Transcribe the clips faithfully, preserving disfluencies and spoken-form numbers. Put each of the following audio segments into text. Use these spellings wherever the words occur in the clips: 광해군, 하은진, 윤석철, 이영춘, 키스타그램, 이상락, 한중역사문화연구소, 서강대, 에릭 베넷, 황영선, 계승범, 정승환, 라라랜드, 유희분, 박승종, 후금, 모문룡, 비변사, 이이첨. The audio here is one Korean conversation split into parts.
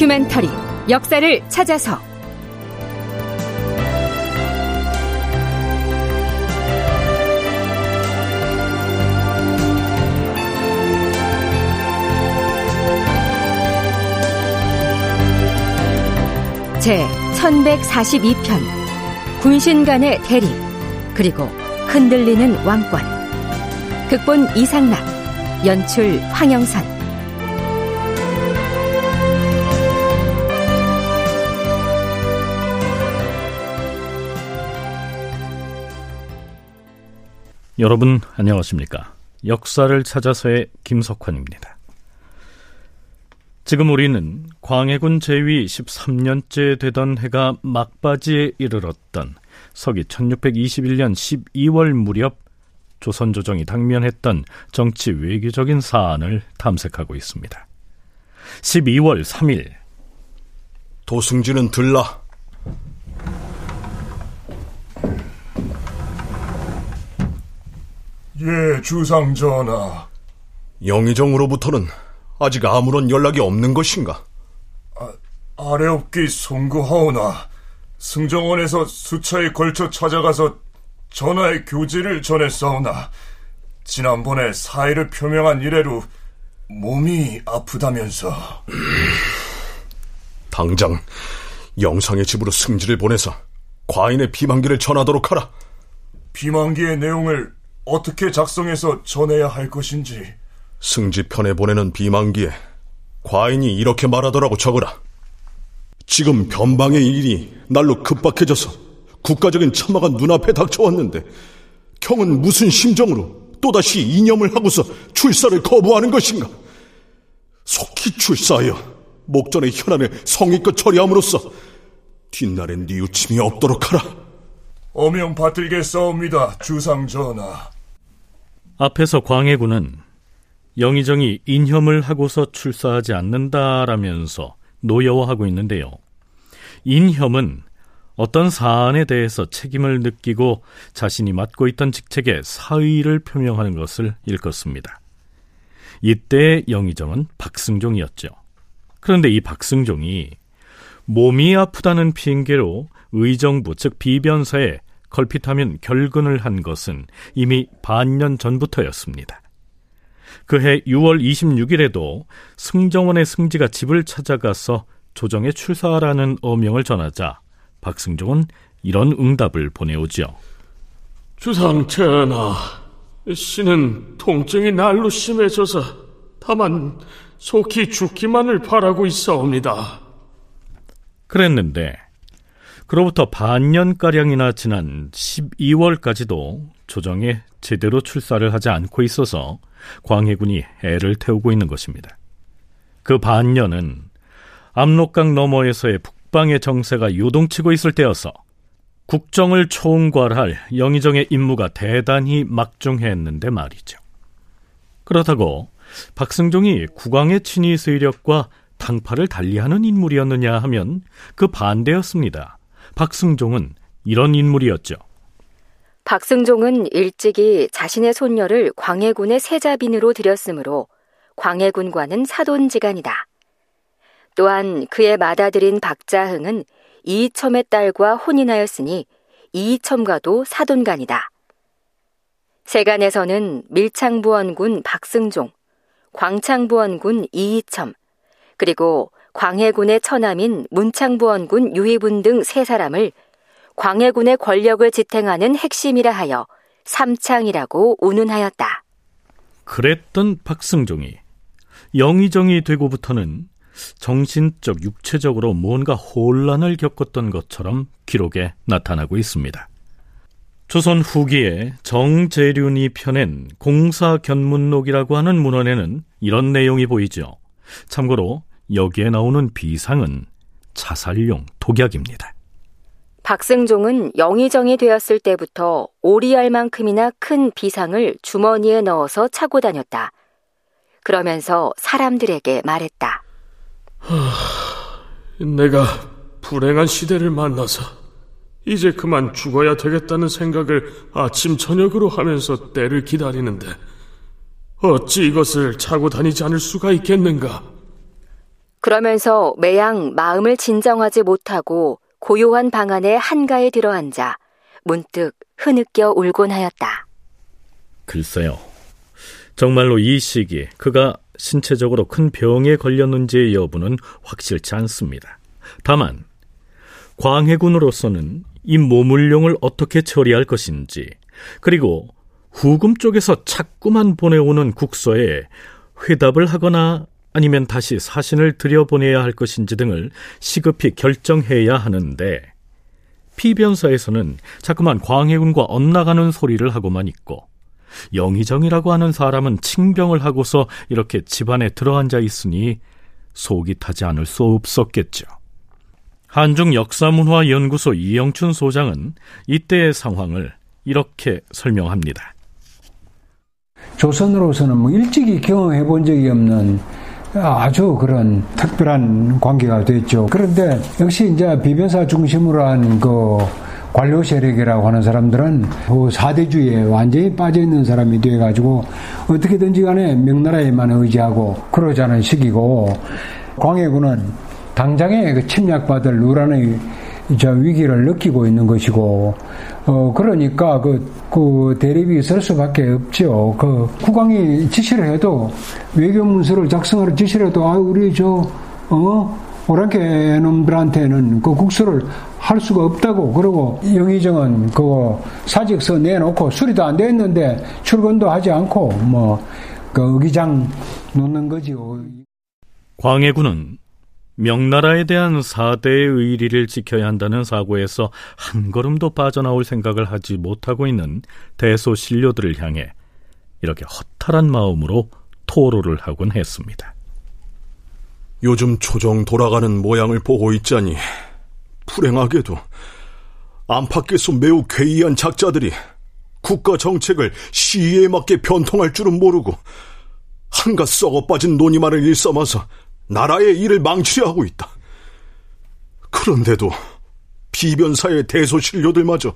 다큐멘터리 역사를 찾아서 제천백사십이 편 군신 간의 대립 그리고 흔들리는 왕권. 극본 이상락, 연출 황영선. 여러분 안녕하십니까? 역사를 찾아서의 김석환입니다. 지금 우리는 광해군 제위 십삼 년째 되던 해가 막바지에 이르렀던 서기 천육백이십일 년 십이월 무렵 조선조정이 당면했던 정치 외교적인 사안을 탐색하고 있습니다. 십이월 삼일 도승진은 들라. 예, 주상전하. 영의정으로부터는 아직 아무런 연락이 없는 것인가? 아, 아래옵기 송구하오나 승정원에서 수차에 걸쳐 찾아가서 전하의 교지를 전했사오나 지난번에 사의를 표명한 이래로 몸이 아프다면서. 당장 영상의 집으로 승지를 보내서 과인의 비만기를 전하도록 하라. 비만기의 내용을 어떻게 작성해서 전해야 할 것인지. 승지편에 보내는 비만기에 과인이 이렇게 말하더라고 적어라. 지금 변방의 일이 날로 급박해져서 국가적인 참화가 눈앞에 닥쳐왔는데 경은 무슨 심정으로 또다시 이념을 하고서 출사를 거부하는 것인가? 속히 출사하여 목전의 현안을 성의껏 처리함으로써 뒷날엔 뉘우침이 없도록 하라. 어명 받들게 싸웁니다, 주상전하. 앞에서 광해군은 영의정이 인혐을 하고서 출사하지 않는다라면서 노여워하고 있는데요. 인혐은 어떤 사안에 대해서 책임을 느끼고 자신이 맡고 있던 직책에 사의를 표명하는 것을 일컫습니다. 이때 영의정은 박승종이었죠. 그런데 이 박승종이 몸이 아프다는 핑계로 의정부, 즉 비변사에 걸핏하면 결근을 한 것은 이미 반년 전부터였습니다. 그해 유월 이십육일에도 승정원의 승지가 집을 찾아가서 조정에 출사하라는 어명을 전하자 박승종은 이런 응답을 보내오지요. 주상전하, 신은 통증이 날로 심해져서 다만 속히 죽기만을 바라고 있사옵니다. 그랬는데 그로부터 반년가량이나 지난 십이월까지도 조정에 제대로 출사를 하지 않고 있어서 광해군이 애를 태우고 있는 것입니다. 그 반년은 압록강 너머에서의 북방의 정세가 요동치고 있을 때여서 국정을 총괄할 영의정의 임무가 대단히 막중했는데 말이죠. 그렇다고 박승종이 국왕의 친위 세력과 당파를 달리하는 인물이었느냐 하면 그 반대였습니다. 박승종은 이런 인물이었죠. 박승종은 일찍이 자신의 손녀를 광해군의 세자빈으로 들였으므로 광해군과는 사돈지간이다. 또한 그의 맏아들인 박자흥은 이이첨의 딸과 혼인하였으니 이이첨과도 사돈간이다. 세간에서는 밀창부원군 박승종, 광창부원군 이이첨, 그리고 광해군의 처남인 문창부원군 유희분 등 세 사람을 광해군의 권력을 지탱하는 핵심이라 하여 삼창이라고 운운하였다. 그랬던 박승종이 영의정이 되고부터는 정신적, 육체적으로 뭔가 혼란을 겪었던 것처럼 기록에 나타나고 있습니다. 조선 후기에 정재륜이 펴낸 공사견문록이라고 하는 문헌에는 이런 내용이 보이죠. 참고로 여기에 나오는 비상은 자살용 독약입니다. 박승종은 영의정이 되었을 때부터 오리알 만큼이나 큰 비상을 주머니에 넣어서 차고 다녔다. 그러면서 사람들에게 말했다. 하, 내가 불행한 시대를 만나서 이제 그만 죽어야 되겠다는 생각을 아침 저녁으로 하면서 때를 기다리는데 어찌 이것을 차고 다니지 않을 수가 있겠는가? 그러면서 매양 마음을 진정하지 못하고 고요한 방 안에 한가에 들어앉아 문득 흐느껴 울곤 하였다. 글쎄요. 정말로 이 시기에 그가 신체적으로 큰 병에 걸렸는지의 여부는 확실치 않습니다. 다만 광해군으로서는 이 모문룡을 어떻게 처리할 것인지, 그리고 후금 쪽에서 자꾸만 보내오는 국서에 회답을 하거나 아니면 다시 사신을 들여보내야 할 것인지 등을 시급히 결정해야 하는데, 피변사에서는 자꾸만 광해군과 엇나가는 소리를 하고만 있고, 영의정이라고 하는 사람은 칭병을 하고서 이렇게 집안에 들어앉아 있으니 속이 타지 않을 수 없었겠죠. 한중역사문화연구소 이영춘 소장은 이때의 상황을 이렇게 설명합니다. 조선으로서는 뭐 일찍이 경험해 본 적이 없는 아주 그런 특별한 관계가 됐죠. 그런데 역시 이제 비변사 중심으로 한 그 관료 세력이라고 하는 사람들은 그 사대주의에 완전히 빠져있는 사람이 돼가지고 어떻게든지 간에 명나라에만 의지하고 그러자는 식이고, 광해군은 당장에 그 침략받을 누란의 저 위기를 느끼고 있는 것이고, 어, 그러니까 그, 그 대립이 있을 수밖에 없죠. 그 국왕이 지시를 해도, 외교문서를 작성하러 지시를 해도, 아, 우리 저, 어, 오랑캐 놈들한테는 그 국수를 할 수가 없다고. 그러고 영의정은 그 사직서 내놓고 수리도 안 됐는데 출근도 하지 않고, 뭐, 그 의기장 놓는 거지요. 광해군은 명나라에 대한 사대의 의리를 지켜야 한다는 사고에서 한 걸음도 빠져나올 생각을 하지 못하고 있는 대소신료들을 향해 이렇게 허탈한 마음으로 토로를 하곤 했습니다. 요즘 조정 돌아가는 모양을 보고 있자니 불행하게도 안팎에서 매우 괴이한 작자들이 국가 정책을 시기에 맞게 변통할 줄은 모르고 한갓 썩어빠진 논의만을 일삼아서 나라의 일을 망치려 하고 있다. 그런데도 비변사의 대소신료들마저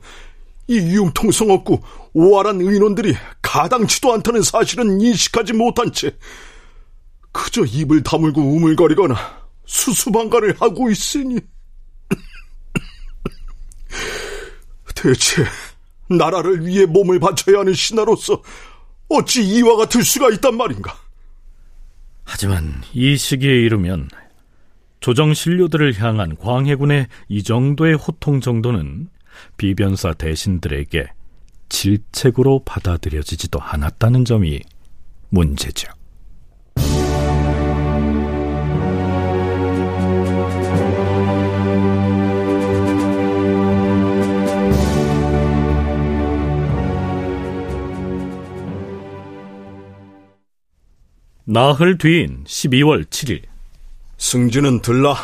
이 융통성 없고 오활한 의논들이 가당치도 않다는 사실은 인식하지 못한 채 그저 입을 다물고 우물거리거나 수수방관을 하고 있으니 대체 나라를 위해 몸을 바쳐야 하는 신하로서 어찌 이와 같을 수가 있단 말인가. 하지만 이 시기에 이르면 조정신료들을 향한 광해군의 이 정도의 호통 정도는 비변사 대신들에게 질책으로 받아들여지지도 않았다는 점이 문제죠. 나흘 뒤인 십이월 칠일, 승진은 들라.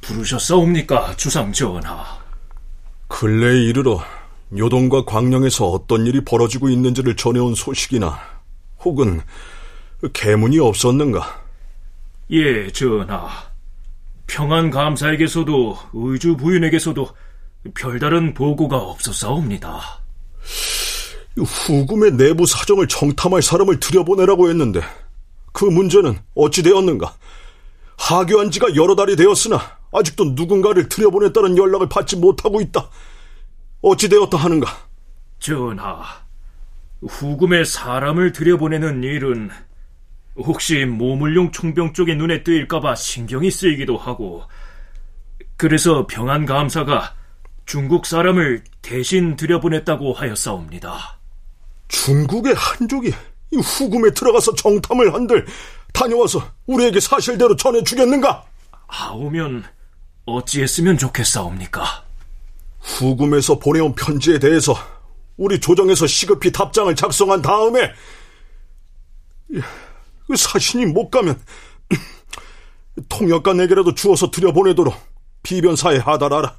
부르셨사옵니까, 주상전하? 근래에 이르러 요동과 광령에서 어떤 일이 벌어지고 있는지를 전해온 소식이나 혹은 계문이 없었는가? 예, 전하. 평안감사에게서도 의주부인에게서도 별다른 보고가 없었사옵니다. 후금의 내부 사정을 정탐할 사람을 들여보내라고 했는데 그 문제는 어찌 되었는가? 하교한 지가 여러 달이 되었으나 아직도 누군가를 들여보냈다는 연락을 받지 못하고 있다. 어찌 되었다 하는가? 전하, 후금의 사람을 들여보내는 일은 혹시 모문룡 총병 쪽의 눈에 뜨일까봐 신경이 쓰이기도 하고, 그래서 병안감사가 중국 사람을 대신 들여보냈다고 하였사옵니다. 중국의 한족이 이 후금에 들어가서 정탐을 한들 다녀와서 우리에게 사실대로 전해주겠는가? 하오면 어찌했으면 좋겠사옵니까? 후금에서 보내온 편지에 대해서 우리 조정에서 시급히 답장을 작성한 다음에 사신이 못 가면 통역관에게라도 주어서 들여보내도록 비변사에 하달하라.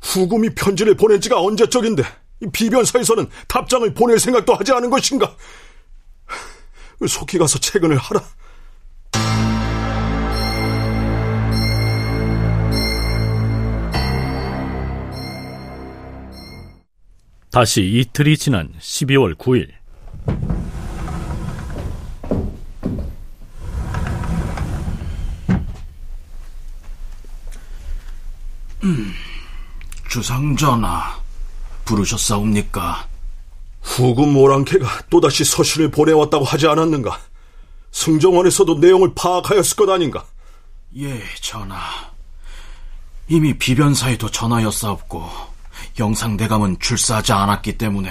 후금이 편지를 보낸 지가 언제적인데 비변사에서는 답장을 보낼 생각도 하지 않은 것인가? 속히 가서 채근을 하라. 다시 이틀이 지난 십이월 구일, 음, 주상전하, 부르셨사옵니까? 후금 오랑캐가 또다시 서신을 보내왔다고 하지 않았는가? 승정원에서도 내용을 파악하였을 것 아닌가? 예, 전하. 이미 비변사에도 전하였사옵고 영상대감은 출사하지 않았기 때문에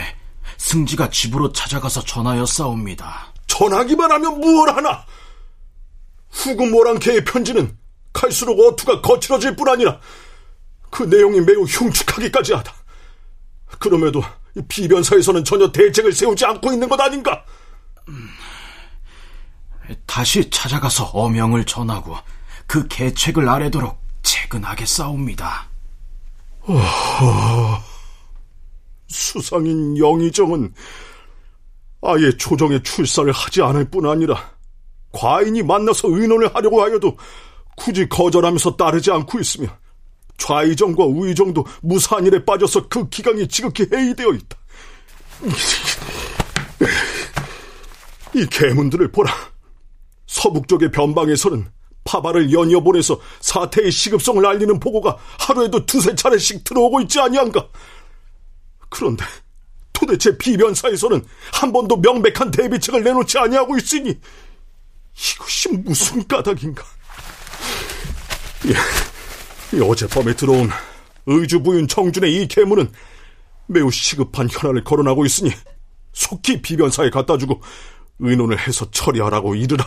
승지가 집으로 찾아가서 전하였사옵니다. 전하기만 하면 무얼하나? 후금 오랑캐의 편지는 갈수록 어투가 거칠어질 뿐 아니라 그 내용이 매우 흉측하기까지 하다. 그럼에도 비변사에서는 전혀 대책을 세우지 않고 있는 것 아닌가? 음, 다시 찾아가서 어명을 전하고 그 계책을 아래도록 채근하게 싸웁니다. 어허, 수상인 영의정은 아예 조정에 출사를 하지 않을 뿐 아니라 과인이 만나서 의논을 하려고 하여도 굳이 거절하면서 따르지 않고 있으며, 좌의정과 우의정도 무산일에 빠져서 그 기강이 지극히 해이되어 있다. 이 계문들을 보라. 서북쪽의 변방에서는 파발을 연이어 보내서 사태의 시급성을 알리는 보고가 하루에도 두세 차례씩 들어오고 있지 아니한가? 그런데 도대체 비변사에서는 한 번도 명백한 대비책을 내놓지 아니하고 있으니 이것이 무슨 까닭인가? 예, 어젯밤에 들어온 의주부윤 정준의 이 계문은 매우 시급한 현안을 거론하고 있으니 속히 비변사에 갖다주고 의논을 해서 처리하라고 이르라.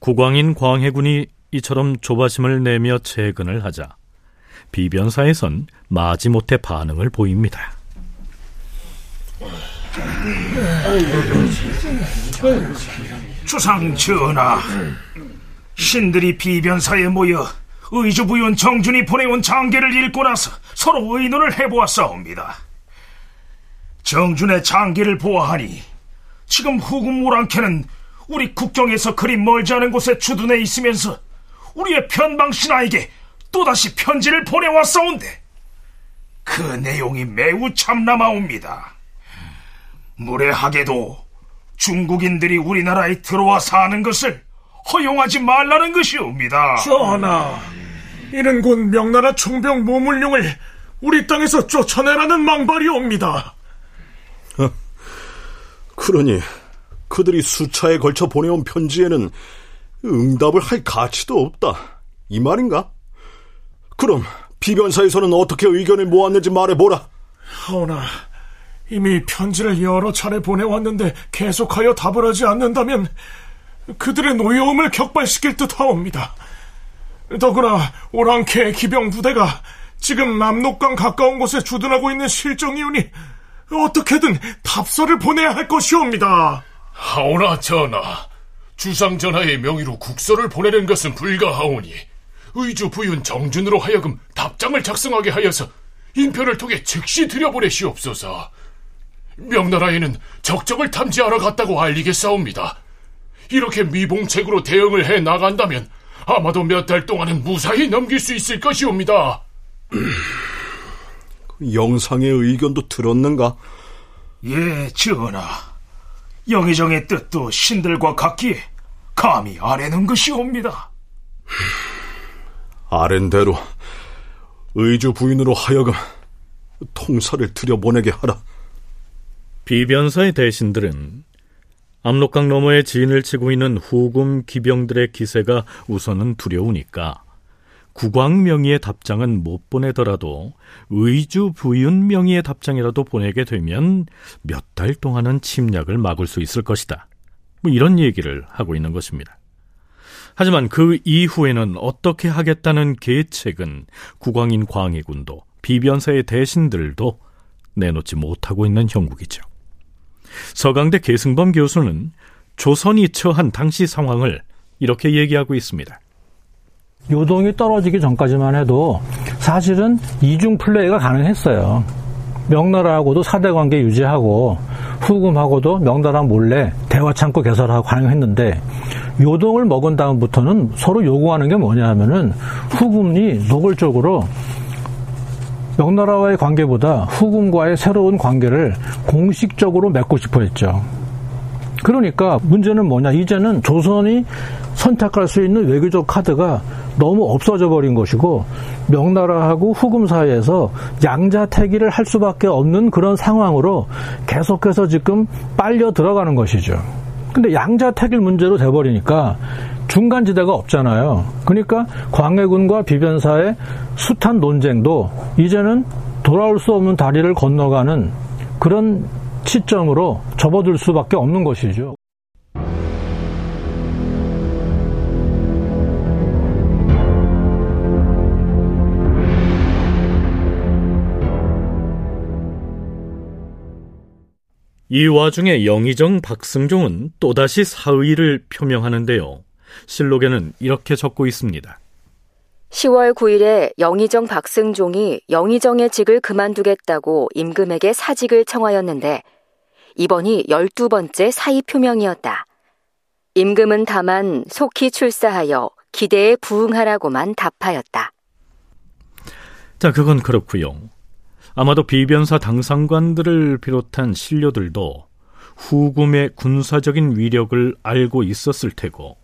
국왕인 광해군이 이처럼 조바심을 내며 채근을 하자 비변사에선 마지못해 반응을 보입니다. 주상 전하, 신들이 비변사에 모여 의주부윤 정준이 보내온 장계를 읽고 나서 서로 의논을 해보았사옵니다. 정준의 장계를 보아하니 지금 후금 오랑캐는 우리 국경에서 그리 멀지 않은 곳에 주둔해 있으면서 우리의 변방 신하에게 또다시 편지를 보내왔사온데 그 내용이 매우 참담하옵니다. 무례하게도 중국인들이 우리나라에 들어와 사는 것을 허용하지 말라는 것이옵니다. 전하, 이는 곧 명나라 총병 모문룡을 우리 땅에서 쫓아내라는 망발이옵니다. 어, 그러니 그들이 수차에 걸쳐 보내온 편지에는 응답을 할 가치도 없다, 이 말인가? 그럼 비변사에서는 어떻게 의견을 모았는지 말해보라. 하오나 이미 편지를 여러 차례 보내왔는데 계속하여 답을 하지 않는다면 그들의 노여움을 격발시킬 듯 하옵니다. 더구나 오랑캐의 기병 부대가 지금 남록강 가까운 곳에 주둔하고 있는 실정이오니 어떻게든 답서를 보내야 할 것이옵니다. 하오나 전하, 주상 전하의 명의로 국서를 보내는 것은 불가하오니 의주 부윤 정준으로 하여금 답장을 작성하게 하여서 인편을 통해 즉시 들여보내시옵소서. 명나라에는 적적을 탐지하러 갔다고 알리겠사옵니다. 이렇게 미봉책으로 대응을 해나간다면 아마도 몇 달 동안은 무사히 넘길 수 있을 것이옵니다. 영상의 의견도 들었는가? 예, 전하. 영의정의 뜻도 신들과 같기에 감히 아뢰는 것이옵니다. 아랜대로 의주 부인으로 하여금 통사를 들여보내게 하라. 비변사의 대신들은 압록강 너머에 진을 치고 있는 후금 기병들의 기세가 우선은 두려우니까 국왕 명의의 답장은 못 보내더라도 의주 부윤 명의의 답장이라도 보내게 되면 몇 달 동안은 침략을 막을 수 있을 것이다, 뭐 이런 얘기를 하고 있는 것입니다. 하지만 그 이후에는 어떻게 하겠다는 계책은 국왕인 광해군도 비변사의 대신들도 내놓지 못하고 있는 형국이죠. 서강대 계승범 교수는 조선이 처한 당시 상황을 이렇게 얘기하고 있습니다. 요동이 떨어지기 전까지만 해도 사실은 이중 플레이가 가능했어요. 명나라하고도 사대 관계 유지하고 후금하고도 명나라 몰래 대화창고 개설하고 관행했는데, 요동을 먹은 다음부터는 서로 요구하는 게 뭐냐 하면은, 후금이 노골적으로 명나라와의 관계보다 후금과의 새로운 관계를 공식적으로 맺고 싶어 했죠. 그러니까 문제는 뭐냐, 이제는 조선이 선택할 수 있는 외교적 카드가 너무 없어져 버린 것이고, 명나라하고 후금 사이에서 양자태기를 할 수밖에 없는 그런 상황으로 계속해서 지금 빨려 들어가는 것이죠. 근데 양자태길 문제로 돼버리니까 중간지대가 없잖아요. 그러니까 광해군과 비변사의 숱한 논쟁도 이제는 돌아올 수 없는 다리를 건너가는 그런 시점으로 접어들 수밖에 없는 것이죠. 이 와중에 영의정 박승종은 또다시 사의를 표명하는데요. 실록에는 이렇게 적고 있습니다. 시월 구일에 영의정 박승종이 영의정의 직을 그만두겠다고 임금에게 사직을 청하였는데, 이번이 열두 번째 사의 표명이었다. 임금은 다만 속히 출사하여 기대에 부응하라고만 답하였다. 자, 그건 그렇고요. 아마도 비변사 당상관들을 비롯한 신료들도 후금의 군사적인 위력을 알고 있었을 테고,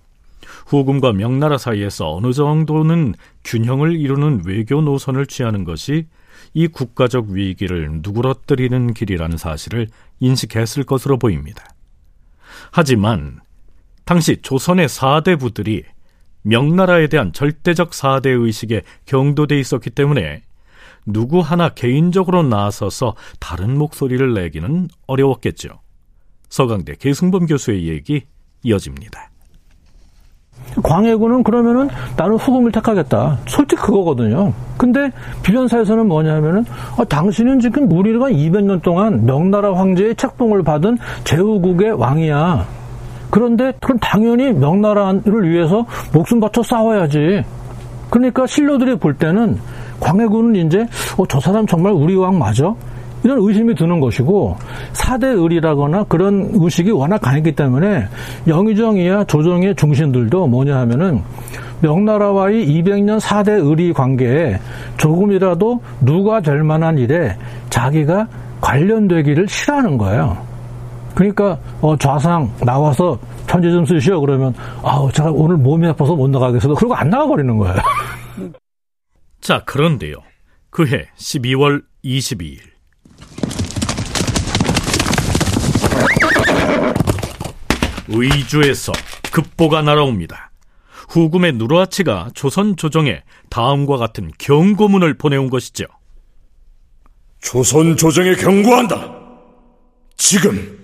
후금과 명나라 사이에서 어느 정도는 균형을 이루는 외교 노선을 취하는 것이 이 국가적 위기를 누그러뜨리는 길이라는 사실을 인식했을 것으로 보입니다. 하지만 당시 조선의 사대부들이 명나라에 대한 절대적 사대의식에 경도돼 있었기 때문에 누구 하나 개인적으로 나서서 다른 목소리를 내기는 어려웠겠죠. 서강대 계승범 교수의 얘기 이어집니다. 광해군은 그러면은 나는 후금을 택하겠다, 솔직히 그거거든요. 근데 비변사에서는 뭐냐면은, 아, 당신은 지금 무리가 이백 년 동안 명나라 황제의 책봉을 받은 제후국의 왕이야. 그런데 그럼 당연히 명나라를 위해서 목숨 바쳐 싸워야지. 그러니까 신료들이 볼 때는 광해군은 이제 어, 저 사람 정말 우리 왕 맞아? 이런 의심이 드는 것이고, 사대 의리라거나 그런 의식이 워낙 강했기 때문에 영의정이야 조정의 중신들도 뭐냐 하면은 명나라와의 이백 년 사대 의리 관계에 조금이라도 누가 될 만한 일에 자기가 관련되기를 싫어하는 거예요. 그러니까 어, 좌상 나와서 편지 좀 쓰시오 그러면, 아우 제가 오늘 몸이 아파서 못 나가겠어, 그러고 안 나가버리는 거예요. 자, 그런데요, 그해 십이월 이십이일 의주에서 급보가 날아옵니다. 후금의 누르하치가 조선 조정에 다음과 같은 경고문을 보내온 것이죠. 조선 조정에 경고한다. 지금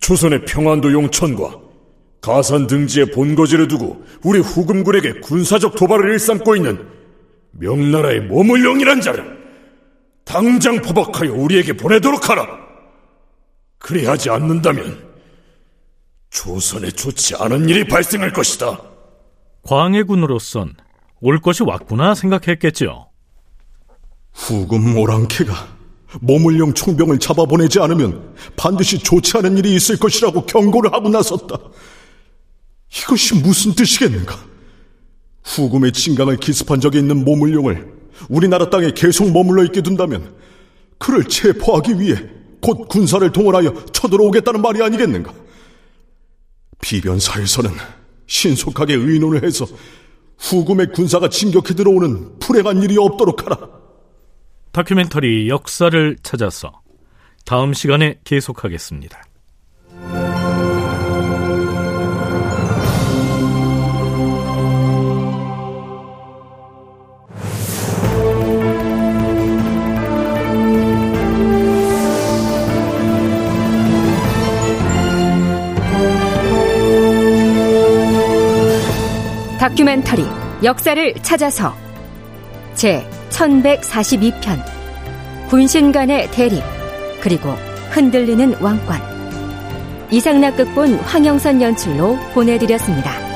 조선의 평안도 용천과 가산 등지의 본거지를 두고 우리 후금군에게 군사적 도발을 일삼고 있는 명나라의 모문룡이란 자를 당장 포박하여 우리에게 보내도록 하라. 그리하지 않는다면 조선에 좋지 않은 일이 발생할 것이다. 광해군으로선 올 것이 왔구나 생각했겠지요. 후금 오랑캐가 모문룡 총병을 잡아보내지 않으면 반드시 좋지 않은 일이 있을 것이라고 경고를 하고 나섰다. 이것이 무슨 뜻이겠는가? 후금의 진강을 기습한 적이 있는 모문룡을 우리나라 땅에 계속 머물러 있게 둔다면 그를 체포하기 위해 곧 군사를 동원하여 쳐들어오겠다는 말이 아니겠는가? 비변사에서는 신속하게 의논을 해서 후금의 군사가 진격해 들어오는 불행한 일이 없도록 하라. 다큐멘터리 역사를 찾아서 다음 시간에 계속하겠습니다. 다큐멘터리 역사를 찾아서 제천백사십이편 군신 간의 대립 그리고 흔들리는 왕권, 이상락 극본, 황영선 연출로 보내드렸습니다.